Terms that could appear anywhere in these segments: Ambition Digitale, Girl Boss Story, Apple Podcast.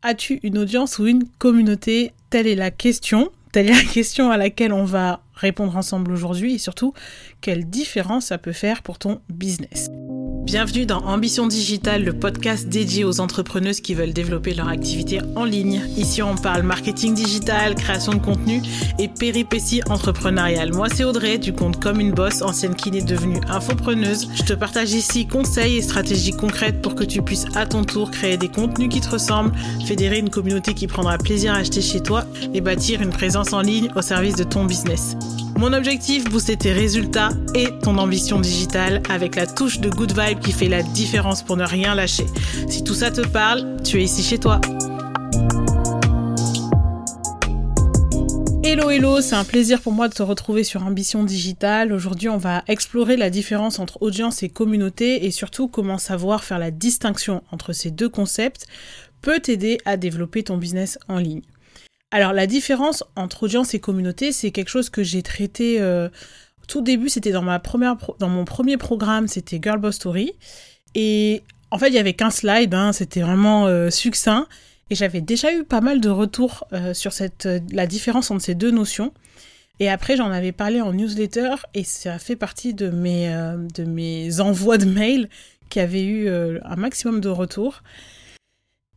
As-tu une audience ou une communauté ? Telle est la question à laquelle on va répondre ensemble aujourd'hui et surtout, quelle différence ça peut faire pour ton business ? Bienvenue dans Ambition Digitale, le podcast dédié aux entrepreneuses qui veulent développer leur activité en ligne. Ici, on parle marketing digital, création de contenu et péripéties entrepreneuriales. Moi, c'est Audrey, du compte Comme une Boss, ancienne kiné devenue infopreneuse. Je te partage ici conseils et stratégies concrètes pour que tu puisses à ton tour créer des contenus qui te ressemblent, fédérer une communauté qui prendra plaisir à acheter chez toi et bâtir une présence en ligne au service de ton business. Mon objectif, booster tes résultats et ton ambition digitale avec la touche de good vibe qui fait la différence pour ne rien lâcher. Si tout ça te parle, tu es ici chez toi. Hello, c'est un plaisir pour moi de te retrouver sur Ambition Digitale. Aujourd'hui, on va explorer la différence entre audience et communauté et surtout comment savoir faire la distinction entre ces deux concepts peut t'aider à développer ton business en ligne. Alors la différence entre audience et communauté, c'est quelque chose que j'ai traité tout début, c'était dans mon premier programme, c'était Girl Boss Story. Et en fait, il n'y avait qu'un slide, c'était vraiment succinct. Et j'avais déjà eu pas mal de retours sur la différence entre ces deux notions. Et après, j'en avais parlé en newsletter et ça fait partie de mes envois de mails qui avaient eu un maximum de retours.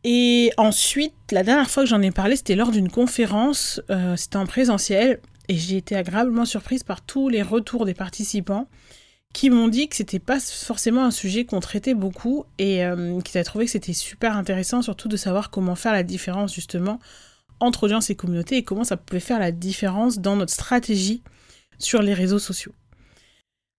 Et ensuite, la dernière fois que j'en ai parlé, c'était lors d'une conférence, c'était en présentiel, et j'ai été agréablement surprise par tous les retours des participants qui m'ont dit que c'était pas forcément un sujet qu'on traitait beaucoup et qu'ils avaient trouvé que c'était super intéressant, surtout de savoir comment faire la différence justement entre audience et communauté et comment ça pouvait faire la différence dans notre stratégie sur les réseaux sociaux.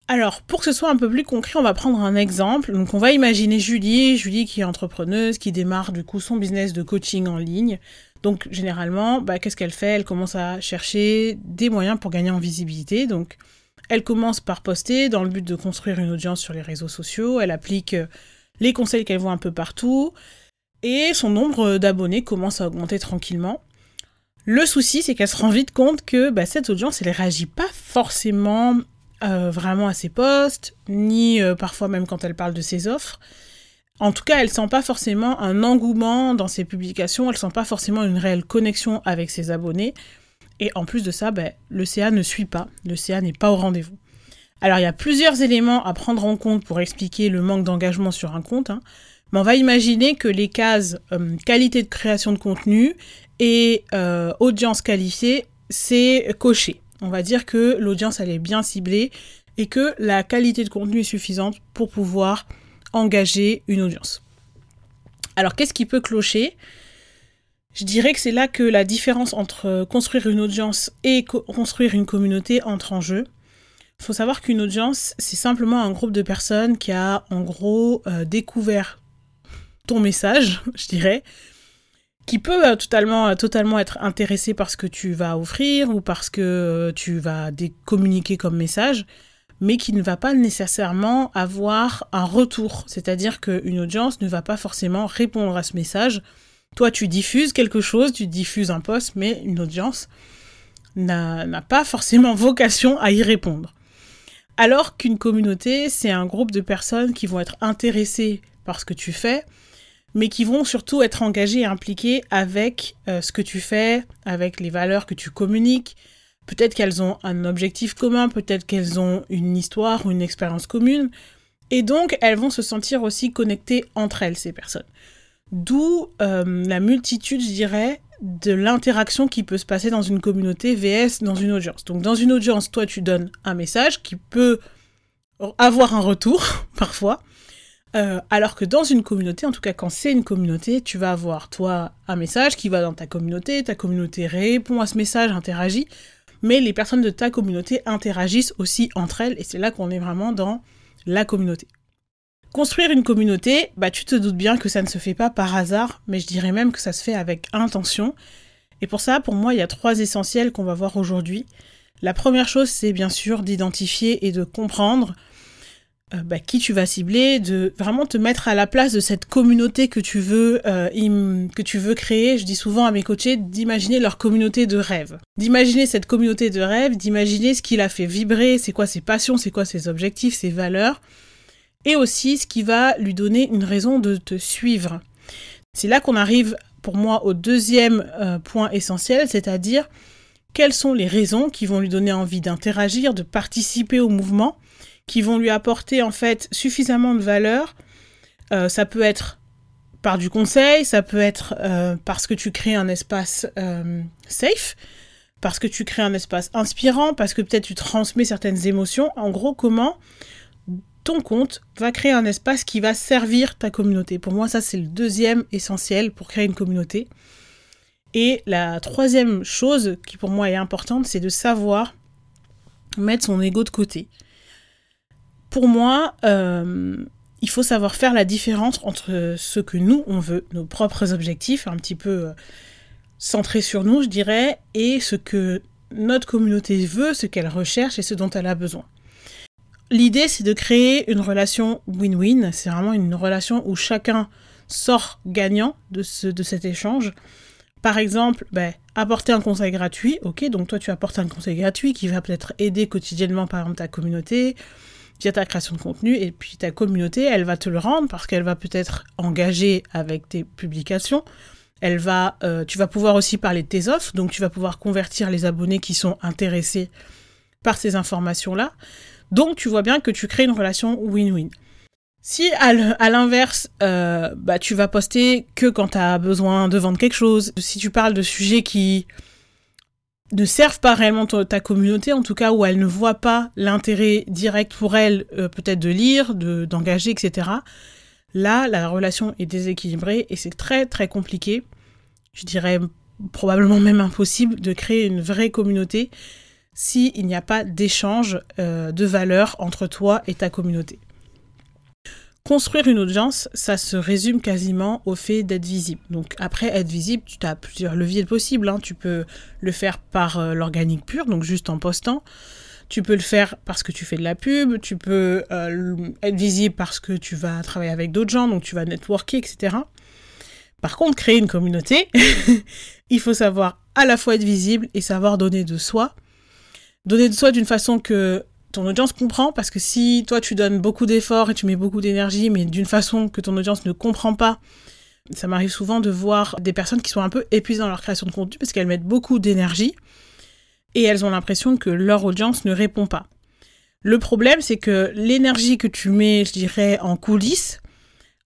Alors, pour que ce soit un peu plus concret, on va prendre un exemple. Donc, on va imaginer Julie qui est entrepreneuse, qui démarre du coup son business de coaching en ligne. Donc, généralement, qu'est-ce qu'elle fait ? Elle commence à chercher des moyens pour gagner en visibilité. Donc, elle commence par poster dans le but de construire une audience sur les réseaux sociaux. Elle applique les conseils qu'elle voit un peu partout. Et son nombre d'abonnés commence à augmenter tranquillement. Le souci, c'est qu'elle se rend vite compte que cette audience, elle ne réagit pas forcément vraiment à ses posts, ni parfois même quand elle parle de ses offres. En tout cas, elle sent pas forcément un engouement dans ses publications, elle sent pas forcément une réelle connexion avec ses abonnés. Et en plus de ça, le CA ne suit pas, le CA n'est pas au rendez-vous. Alors, il y a plusieurs éléments à prendre en compte pour expliquer le manque d'engagement sur un compte, mais on va imaginer que les cases qualité de création de contenu et audience qualifiée, c'est coché. On va dire que l'audience, elle est bien ciblée et que la qualité de contenu est suffisante pour pouvoir engager une audience. Alors, qu'est-ce qui peut clocher ? Je dirais que c'est là que la différence entre construire une audience et construire une communauté entre en jeu. Il faut savoir qu'une audience, c'est simplement un groupe de personnes qui a, en gros, découvert ton message, je dirais, qui peut totalement être intéressé par ce que tu vas offrir ou parce que tu vas communiquer comme message, mais qui ne va pas nécessairement avoir un retour. C'est-à-dire qu'une audience ne va pas forcément répondre à ce message. Toi, tu diffuses quelque chose, tu diffuses un post, mais une audience n'a pas forcément vocation à y répondre. Alors qu'une communauté, c'est un groupe de personnes qui vont être intéressées par ce que tu fais, mais qui vont surtout être engagés et impliqués avec ce que tu fais, avec les valeurs que tu communiques. Peut-être qu'elles ont un objectif commun, peut-être qu'elles ont une histoire ou une expérience commune. Et donc, elles vont se sentir aussi connectées entre elles, ces personnes. D'où la multitude, je dirais, de l'interaction qui peut se passer dans une communauté vs dans une audience. Donc, dans une audience, toi, tu donnes un message qui peut avoir un retour, parfois. Alors que dans une communauté, en tout cas quand c'est une communauté, tu vas avoir toi un message qui va dans ta communauté répond à ce message, interagit, mais les personnes de ta communauté interagissent aussi entre elles et c'est là qu'on est vraiment dans la communauté. Construire une communauté, tu te doutes bien que ça ne se fait pas par hasard, mais je dirais même que ça se fait avec intention. Et pour ça, pour moi, il y a trois essentiels qu'on va voir aujourd'hui. La première chose, c'est bien sûr d'identifier et de comprendre qui tu vas cibler, de vraiment te mettre à la place de cette communauté que tu veux créer. Je dis souvent à mes coachés d'imaginer leur communauté de rêve. D'imaginer cette communauté de rêve, d'imaginer ce qui la fait vibrer, c'est quoi ses passions, c'est quoi ses objectifs, ses valeurs, et aussi ce qui va lui donner une raison de te suivre. C'est là qu'on arrive pour moi au deuxième point essentiel, c'est-à-dire quelles sont les raisons qui vont lui donner envie d'interagir, de participer au mouvement, qui vont lui apporter en fait suffisamment de valeur. Ça peut être par du conseil, ça peut être parce que tu crées un espace safe, parce que tu crées un espace inspirant, parce que peut-être tu transmets certaines émotions. En gros, comment ton compte va créer un espace qui va servir ta communauté. Pour moi, ça, c'est le deuxième essentiel pour créer une communauté. Et la troisième chose qui, pour moi, est importante, c'est de savoir mettre son ego de côté. Pour moi, il faut savoir faire la différence entre ce que nous, on veut, nos propres objectifs, un petit peu centrés sur nous, je dirais, et ce que notre communauté veut, ce qu'elle recherche et ce dont elle a besoin. L'idée, c'est de créer une relation win-win. C'est vraiment une relation où chacun sort gagnant de cet échange. Par exemple, apporter un conseil gratuit. Ok, donc toi, tu apportes un conseil gratuit qui va peut-être aider quotidiennement, par exemple, ta communauté via ta création de contenu. Et puis, ta communauté, elle va te le rendre parce qu'elle va peut-être engager avec tes publications. Tu vas pouvoir aussi parler de tes offres. Donc, tu vas pouvoir convertir les abonnés qui sont intéressés par ces informations-là. Donc, tu vois bien que tu crées une relation win-win. Si, à l'inverse, tu vas poster que quand tu as besoin de vendre quelque chose, si tu parles de sujets qui ne servent pas réellement ta communauté, en tout cas où elle ne voit pas l'intérêt direct pour elle, peut-être de lire, d'engager, etc. Là, la relation est déséquilibrée et c'est très, très compliqué. Je dirais probablement même impossible de créer une vraie communauté s'il n'y a pas d'échange de valeur entre toi et ta communauté. Construire une audience, ça se résume quasiment au fait d'être visible. Donc après, être visible, tu as plusieurs leviers possibles. Tu peux le faire par l'organique pur, donc juste en postant. Tu peux le faire parce que tu fais de la pub. Tu peux être visible parce que tu vas travailler avec d'autres gens, donc tu vas networker, etc. Par contre, créer une communauté, il faut savoir à la fois être visible et savoir donner de soi. Donner de soi d'une façon que ton audience comprend, parce que si toi tu donnes beaucoup d'efforts et tu mets beaucoup d'énergie, mais d'une façon que ton audience ne comprend pas, ça m'arrive souvent de voir des personnes qui sont un peu épuisées dans leur création de contenu parce qu'elles mettent beaucoup d'énergie et elles ont l'impression que leur audience ne répond pas. Le problème, c'est que l'énergie que tu mets, je dirais, en coulisses,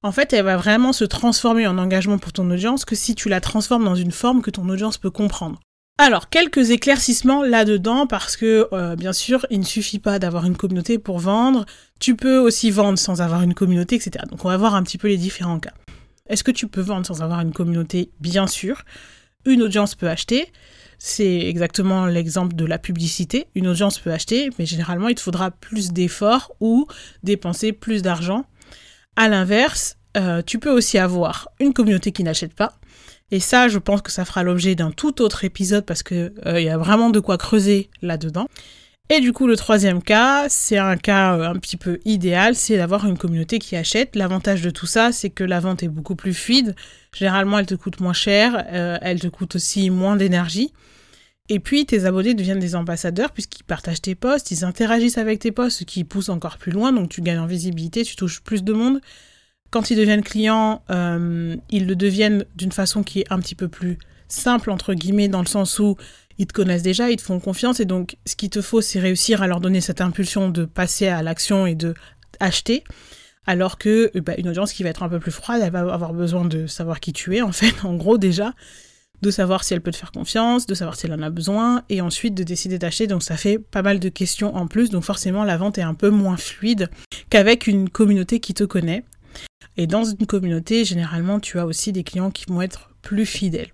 en fait, elle va vraiment se transformer en engagement pour ton audience que si tu la transformes dans une forme que ton audience peut comprendre. Alors, quelques éclaircissements là-dedans parce que, bien sûr, il ne suffit pas d'avoir une communauté pour vendre. Tu peux aussi vendre sans avoir une communauté, etc. Donc, on va voir un petit peu les différents cas. Est-ce que tu peux vendre sans avoir une communauté ? Bien sûr. Une audience peut acheter. C'est exactement l'exemple de la publicité. Une audience peut acheter, mais généralement, il te faudra plus d'efforts ou dépenser plus d'argent. À l'inverse, tu peux aussi avoir une communauté qui n'achète pas. Et ça, je pense que ça fera l'objet d'un tout autre épisode parce que y a vraiment de quoi creuser là-dedans. Et du coup, le troisième cas, c'est un cas un petit peu idéal, c'est d'avoir une communauté qui achète. L'avantage de tout ça, c'est que la vente est beaucoup plus fluide. Généralement, elle te coûte moins cher, elle te coûte aussi moins d'énergie. Et puis, tes abonnés deviennent des ambassadeurs puisqu'ils partagent tes posts, ils interagissent avec tes posts, ce qui pousse encore plus loin. Donc, tu gagnes en visibilité, tu touches plus de monde. Quand ils deviennent clients, ils le deviennent d'une façon qui est un petit peu plus simple, entre guillemets, dans le sens où ils te connaissent déjà, ils te font confiance. Et donc, ce qu'il te faut, c'est réussir à leur donner cette impulsion de passer à l'action et de acheter. Alors que une audience qui va être un peu plus froide, elle va avoir besoin de savoir qui tu es, en fait, en gros déjà, de savoir si elle peut te faire confiance, de savoir si elle en a besoin, et ensuite de décider d'acheter. Donc ça fait pas mal de questions en plus. Donc forcément, la vente est un peu moins fluide qu'avec une communauté qui te connaît. Et dans une communauté, généralement, tu as aussi des clients qui vont être plus fidèles.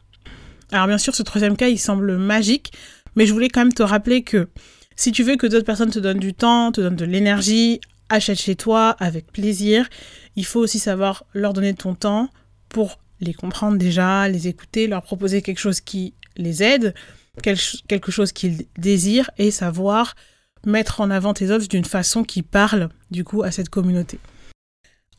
Alors bien sûr, ce troisième cas, il semble magique, mais je voulais quand même te rappeler que si tu veux que d'autres personnes te donnent du temps, te donnent de l'énergie, achètent chez toi avec plaisir, il faut aussi savoir leur donner ton temps pour les comprendre déjà, les écouter, leur proposer quelque chose qui les aide, quelque chose qu'ils désirent et savoir mettre en avant tes offres d'une façon qui parle du coup à cette communauté.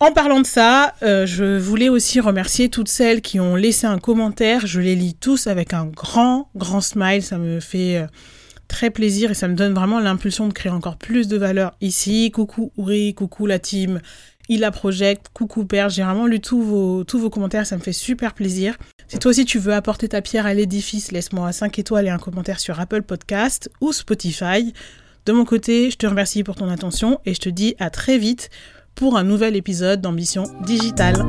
En parlant de ça, je voulais aussi remercier toutes celles qui ont laissé un commentaire. Je les lis tous avec un grand, grand smile. Ça me fait très plaisir et ça me donne vraiment l'impulsion de créer encore plus de valeur ici. Coucou Ouri, coucou la team il la projette. Coucou Père, j'ai vraiment lu tous vos commentaires, ça me fait super plaisir. Si toi aussi tu veux apporter ta pierre à l'édifice, laisse-moi 5 étoiles et un commentaire sur Apple Podcast ou Spotify. De mon côté, je te remercie pour ton attention et je te dis à très vite pour un nouvel épisode d'Ambition Digitale.